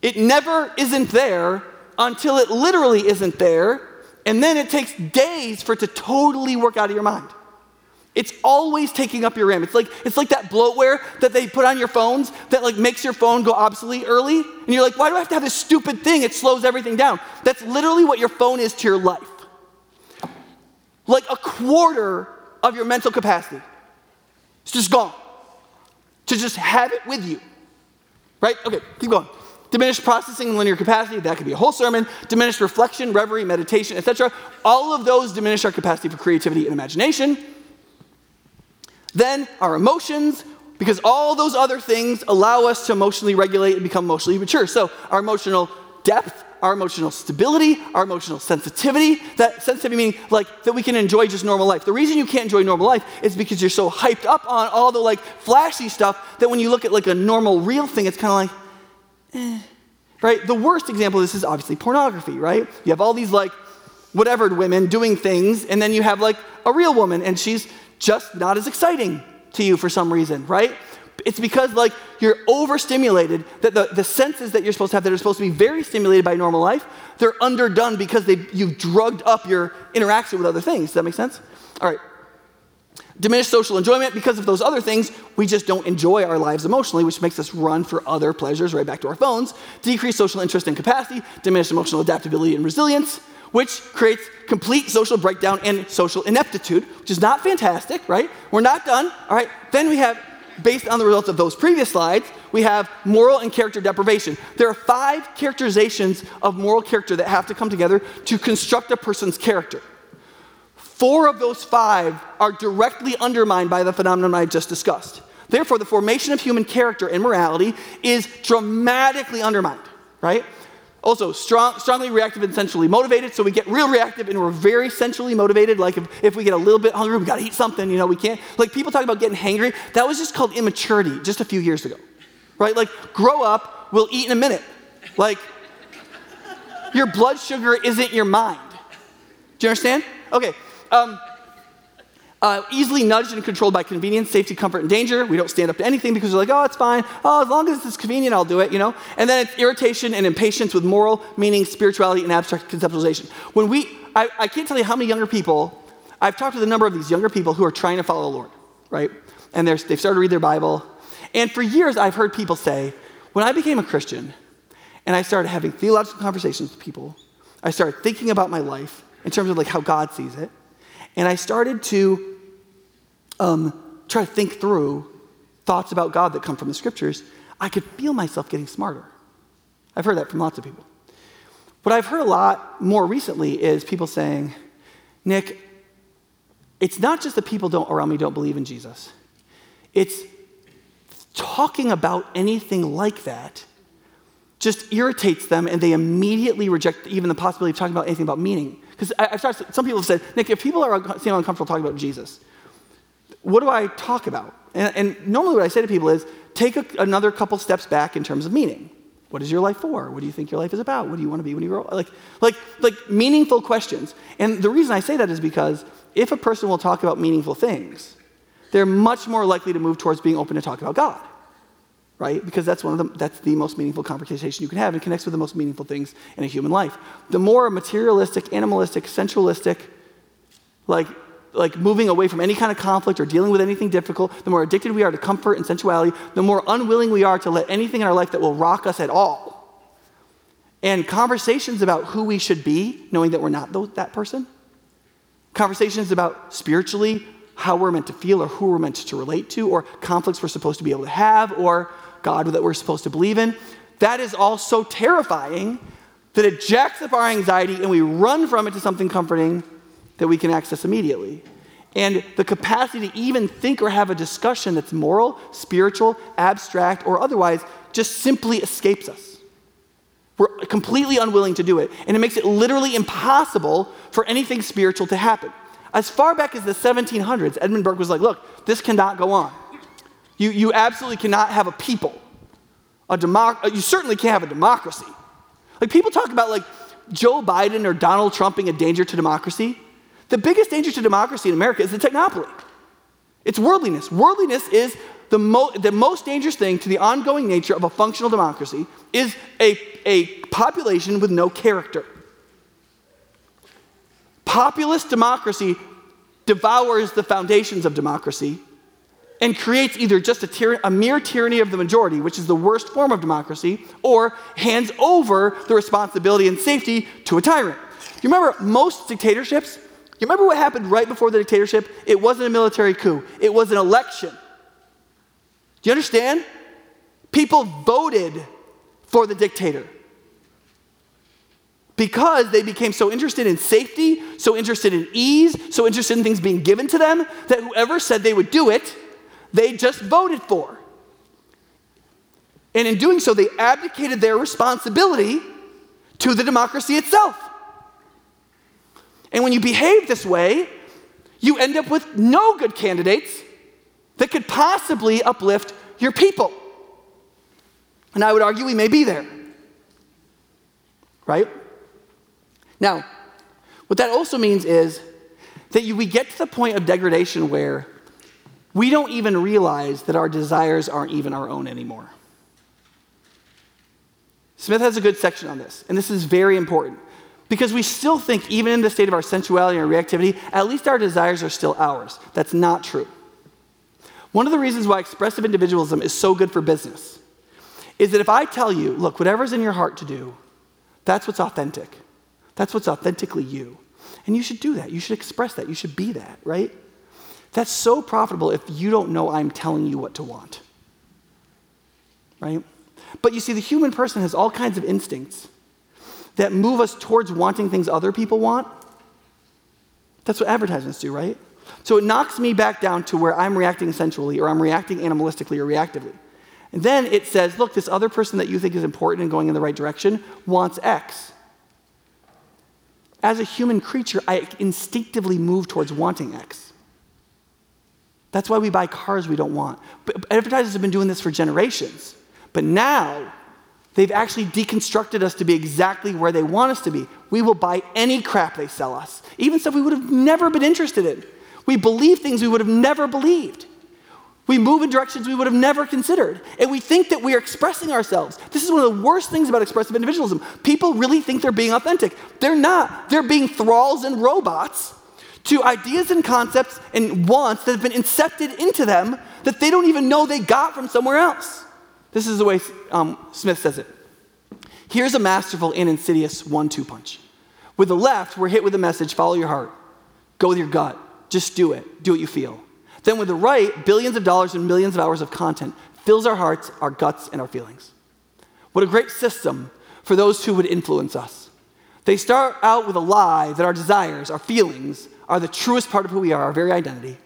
It never isn't there until it literally isn't there, and then it takes days for it to totally work out of your mind. It's always taking up your RAM. It's like it's like that bloatware that they put on your phones that like makes your phone go obsolete early. And you're like, why do I have to have this stupid thing? It slows everything down. That's literally what your phone is to your life. Like a quarter of your mental capacity. It's just gone. To just have it with you. Right? Okay, keep going. Diminished processing and linear capacity, that could be a whole sermon. Diminished reflection, reverie, meditation, et cetera. All of those diminish our capacity for creativity and imagination. Then our emotions, because all those other things allow us to emotionally regulate and become emotionally mature. So our emotional depth, our emotional stability, our emotional sensitivity, that sensitivity meaning like that we can enjoy just normal life. The reason you can't enjoy normal life is because you're so hyped up on all the like flashy stuff that when you look at like a normal real thing, it's kind of like, Eh, right? The worst example of this is obviously pornography, right? You have all these like whatevered women doing things, and then you have like a real woman, and she's just not as exciting to you for some reason, right? It's because like you're overstimulated, that the, the senses that you're supposed to have that are supposed to be very stimulated by normal life, they're underdone because they, you've drugged up your interaction with other things. Does that make sense? All right. Diminished social enjoyment, because of those other things, we just don't enjoy our lives emotionally, which makes us run for other pleasures right back to our phones. Decreased social interest and capacity, diminished emotional adaptability and resilience, which creates complete social breakdown and social ineptitude, which is not fantastic, right? We're not done, all right? Then we have, based on the results of those previous slides, we have moral and character deprivation. There are five characterizations of moral character that have to come together to construct a person's character. Four of those five are directly undermined by the phenomenon I just discussed. Therefore, the formation of human character and morality is dramatically undermined, right? Also, strong, strongly reactive and sensually motivated, so we get real reactive and we're very sensually motivated. Like if, if we get a little bit hungry, we gotta eat something, you know, we can't. Like people talk about getting hangry, that was just called immaturity just a few years ago, right? Like grow up, we'll eat in a minute. Like your blood sugar isn't your mind. Do you understand? Okay. Um, uh, easily nudged and controlled by convenience, safety, comfort, and danger. We don't stand up to anything because we're like, oh, it's fine. Oh, as long as it's convenient, I'll do it, you know? And then it's irritation and impatience with moral meaning, spirituality, and abstract conceptualization. When we, I, I can't tell you how many younger people, I've talked with a number of these younger people who are trying to follow the Lord, right? And they're, they've started to read their Bible. And for years, I've heard people say, when I became a Christian and I started having theological conversations with people, I started thinking about my life in terms of like how God sees it. And I started to um, try to think through thoughts about God that come from the scriptures. I could feel myself getting smarter. I've heard that from lots of people. What I've heard a lot more recently is people saying, Nick, it's not just that people don't, around me don't believe in Jesus. It's talking about anything like that just irritates them, and they immediately reject even the possibility of talking about anything about meaning. Because I've started, some people have said, Nick, if people are un- seem uncomfortable talking about Jesus, what do I talk about? And, and normally what I say to people is, take a, another couple steps back in terms of meaning. What is your life for? What do you think your life is about? What do you want to be when you grow up? Like, like, like meaningful questions. And the reason I say that is because if a person will talk about meaningful things, they're much more likely to move towards being open to talk about God. Right? Because that's one of the, that's the most meaningful conversation you can have. It connects with the most meaningful things in a human life. The more materialistic, animalistic, sensualistic, like, like moving away from any kind of conflict or dealing with anything difficult, the more addicted we are to comfort and sensuality, the more unwilling we are to let anything in our life that will rock us at all. And conversations about who we should be, knowing that we're not th- that person. Conversations about spiritually how we're meant to feel or who we're meant to relate to or conflicts we're supposed to be able to have or God that we're supposed to believe in. That is all so terrifying that it jacks up our anxiety and we run from it to something comforting that we can access immediately. And the capacity to even think or have a discussion that's moral, spiritual, abstract, or otherwise just simply escapes us. We're completely unwilling to do it. And it makes it literally impossible for anything spiritual to happen. As far back as the seventeen hundreds, Edmund Burke was like, look, this cannot go on. You, you absolutely cannot have a people. A democ- you certainly can't have a democracy. Like people talk about like Joe Biden or Donald Trump being a danger to democracy. The biggest danger to democracy in America is the technopoly. It's worldliness. Worldliness is the, mo- the most dangerous thing to the ongoing nature of a functional democracy is a, a population with no character. Populist democracy devours the foundations of democracy and creates either just a, tyr- a mere tyranny of the majority, which is the worst form of democracy, or hands over the responsibility and safety to a tyrant. You remember most dictatorships? You remember what happened right before the dictatorship? It wasn't a military coup. It was an election. Do you understand? People voted for the dictator because they became so interested in safety, so interested in ease, so interested in things being given to them, that whoever said they would do it, they just voted for. And in doing so, they abdicated their responsibility to the democracy itself. And when you behave this way, you end up with no good candidates that could possibly uplift your people. And I would argue we may be there, right? Now, what that also means is that you, we get to the point of degradation where we don't even realize that our desires aren't even our own anymore. Smith has a good section on this, and this is very important, because we still think, even in the state of our sensuality and reactivity, at least our desires are still ours. That's not true. One of the reasons why expressive individualism is so good for business is that if I tell you, look, whatever's in your heart to do, that's what's authentic. That's what's authentically you. And you should do that. You should express that. You should be that, right? That's so profitable if you don't know I'm telling you what to want, right? But you see, the human person has all kinds of instincts that move us towards wanting things other people want. That's what advertisements do, right? So it knocks me back down to where I'm reacting sensually, or I'm reacting animalistically or reactively. And then it says, look, this other person that you think is important and going in the right direction wants X. As a human creature, I instinctively move towards wanting X. That's why we buy cars we don't want. But advertisers have been doing this for generations. But now, they've actually deconstructed us to be exactly where they want us to be. We will buy any crap they sell us, even stuff we would have never been interested in. We believe things we would have never believed. We move in directions we would have never considered. And we think that we are expressing ourselves. This is one of the worst things about expressive individualism. People really think they're being authentic. They're not. They're being thralls and robots to ideas and concepts and wants that have been incepted into them that they don't even know they got from somewhere else. This is the way um, Smith says it. Here's a masterful and insidious one two punch. With the left, we're hit with the message, follow your heart. Go with your gut. Just do it. Do what you feel. Then with the right, billions of dollars and millions of hours of content fills our hearts, our guts, and our feelings. What a great system for those who would influence us. They start out with a lie that our desires, our feelings, are the truest part of who we are, our very identity.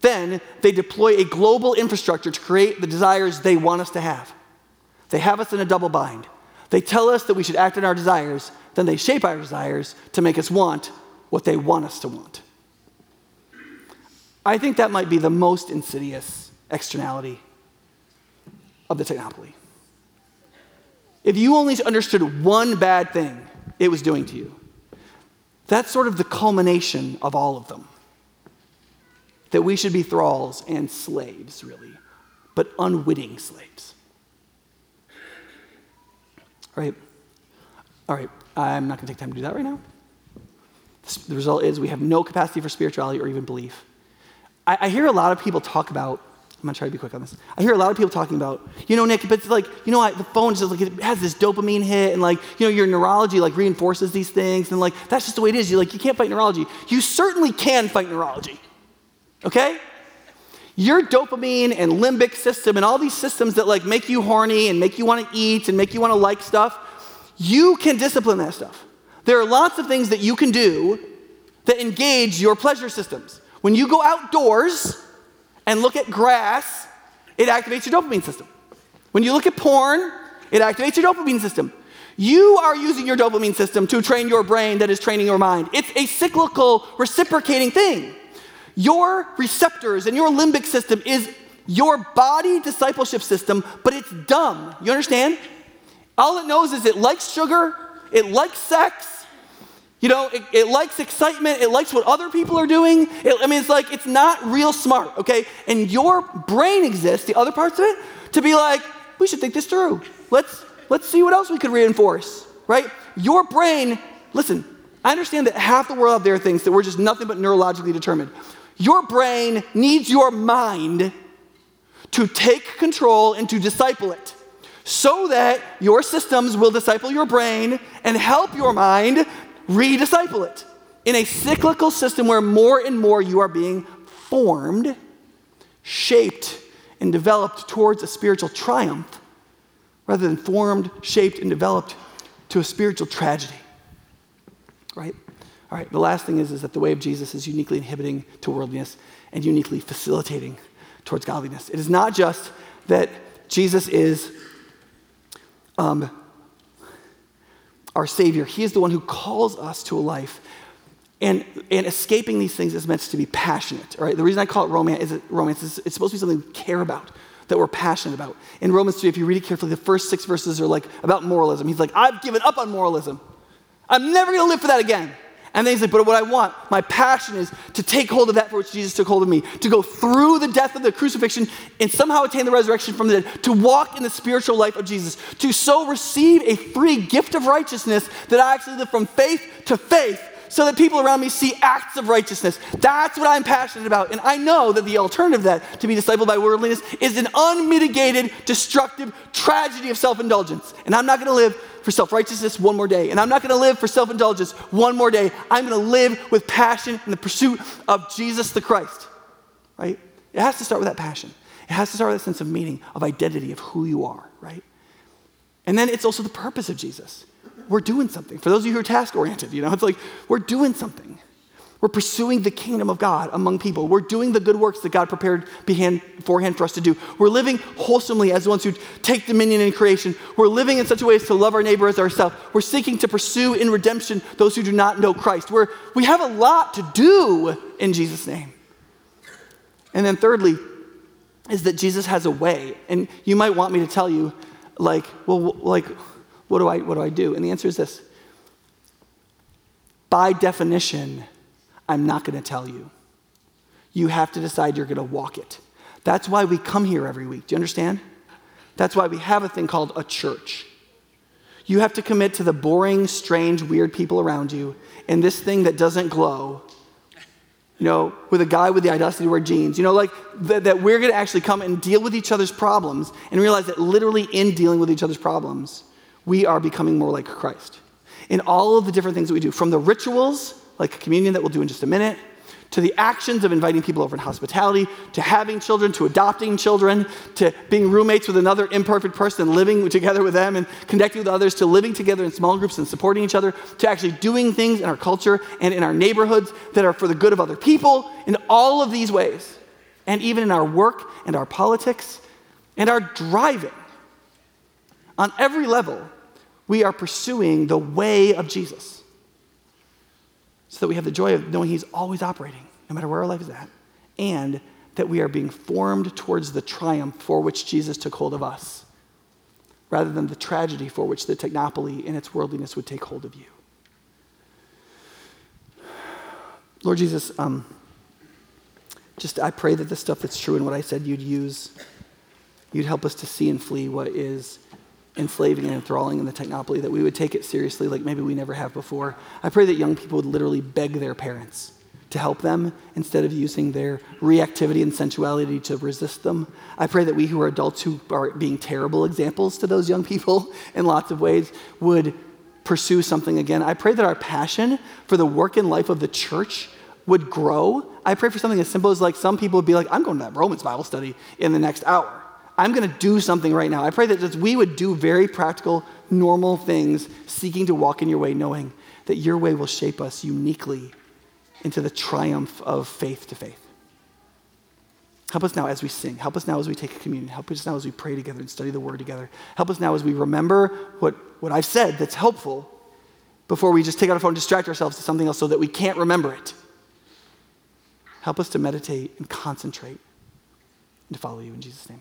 Then they deploy a global infrastructure to create the desires they want us to have. They have us in a double bind. They tell us that we should act on our desires, then they shape our desires to make us want what they want us to want. I think that might be the most insidious externality of the technopoly. If you only understood one bad thing it was doing to you, that's sort of the culmination of all of them. That we should be thralls and slaves, really, but unwitting slaves. All right, all right, I'm not gonna take time to do that right now. The result is we have no capacity for spirituality or even belief. I hear a lot of people talk about, I'm gonna try to be quick on this. I hear a lot of people talking about, you know, Nick, but it's like, you know, I, the phone just like, it has this dopamine hit, and like, you know, your neurology like reinforces these things, and like, that's just the way it is. You like, you can't fight neurology. You certainly can fight neurology, okay? Your dopamine and limbic system and all these systems that like make you horny and make you wanna eat and make you wanna like stuff, you can discipline that stuff. There are lots of things that you can do that engage your pleasure systems. When you go outdoors and look at grass, it activates your dopamine system. When you look at porn, it activates your dopamine system. You are using your dopamine system to train your brain that is training your mind. It's a cyclical, reciprocating thing. Your receptors and your limbic system is your body discipleship system, but it's dumb. You understand? All it knows is it likes sugar, it likes sex, you know, it, it likes excitement. It likes what other people are doing. It, I mean, it's like, it's not real smart, okay? And your brain exists, the other parts of it, to be like, we should think this through. Let's, let's see what else we could reinforce, right? Your brain, listen, I understand that half the world out there thinks that we're just nothing but neurologically determined. Your brain needs your mind to take control and to disciple it, so that your systems will disciple your brain and help your mind redisciple it in a cyclical system where more and more you are being formed, shaped, and developed towards a spiritual triumph rather than formed, shaped, and developed to a spiritual tragedy, right? All right, the last thing is, is that the way of Jesus is uniquely inhibiting to worldliness and uniquely facilitating towards godliness. It is not just that Jesus is um, our Savior. He is the one who calls us to a life. And, and escaping these things is meant to be passionate, all right? The reason I call it romance is, it romance is it's supposed to be something we care about, that we're passionate about. In Romans three, if you read it carefully, the first six verses are like about moralism. He's like, I've given up on moralism. I'm never gonna live for that again. And then he's like, but what I want, my passion is to take hold of that for which Jesus took hold of me, to go through the death of the crucifixion and somehow attain the resurrection from the dead, to walk in the spiritual life of Jesus, to so receive a free gift of righteousness that I actually live from faith to faith so that people around me see acts of righteousness. That's what I'm passionate about. And I know that the alternative to that, to be discipled by worldliness, is an unmitigated, destructive tragedy of self-indulgence. And I'm not going to live for self-righteousness one more day. And I'm not going to live for self-indulgence one more day. I'm going to live with passion in the pursuit of Jesus the Christ, right? It has to start with that passion. It has to start with that sense of meaning, of identity, of who you are, right? And then it's also the purpose of Jesus. We're doing something. For those of you who are task-oriented, you know, it's like we're doing something. We're pursuing the kingdom of God among people. We're doing the good works that God prepared beforehand for us to do. We're living wholesomely as ones who take dominion in creation. We're living in such a way as to love our neighbor as ourselves. We're seeking to pursue in redemption those who do not know Christ. We're, we have a lot to do in Jesus' name. And then thirdly is that Jesus has a way. And you might want me to tell you, like, well, like, what do I, what do I do? And the answer is this. By definition, I'm not going to tell you. You have to decide you're going to walk it. That's why we come here every week. Do you understand? That's why we have a thing called a church. You have to commit to the boring, strange, weird people around you and this thing that doesn't glow, you know, with a guy with the audacity to wear jeans, you know, like th- that we're going to actually come and deal with each other's problems and realize that literally in dealing with each other's problems, we are becoming more like Christ. In all of the different things that we do, from the rituals like communion that we'll do in just a minute, to the actions of inviting people over in hospitality, to having children, to adopting children, to being roommates with another imperfect person, living together with them and connecting with others, to living together in small groups and supporting each other, to actually doing things in our culture and in our neighborhoods that are for the good of other people, in all of these ways. And even in our work and our politics and our driving. On every level, we are pursuing the way of Jesus, so that we have the joy of knowing he's always operating, no matter where our life is at, and that we are being formed towards the triumph for which Jesus took hold of us, rather than the tragedy for which the technopoly and its worldliness would take hold of you. Lord Jesus, um, just I pray that the stuff that's true in what I said you'd use, you'd help us to see and flee what is enslaving and enthralling in the technopoly, that we would take it seriously like maybe we never have before. I pray that young people would literally beg their parents to help them instead of using their reactivity and sensuality to resist them. I pray that we who are adults, who are being terrible examples to those young people in lots of ways, would pursue something again. I pray that our passion for the work and life of the church would grow. I pray for something as simple as, like, some people would be like, I'm going to that Romans Bible study in the next hour. I'm going to do something right now. I pray that we would do very practical, normal things, seeking to walk in your way, knowing that your way will shape us uniquely into the triumph of faith to faith. Help us now as we sing. Help us now as we take communion. Help us now as we pray together and study the word together. Help us now as we remember what, what I've said that's helpful before we just take out our phone and distract ourselves to something else so that we can't remember it. Help us to meditate and concentrate and to follow you in Jesus' name.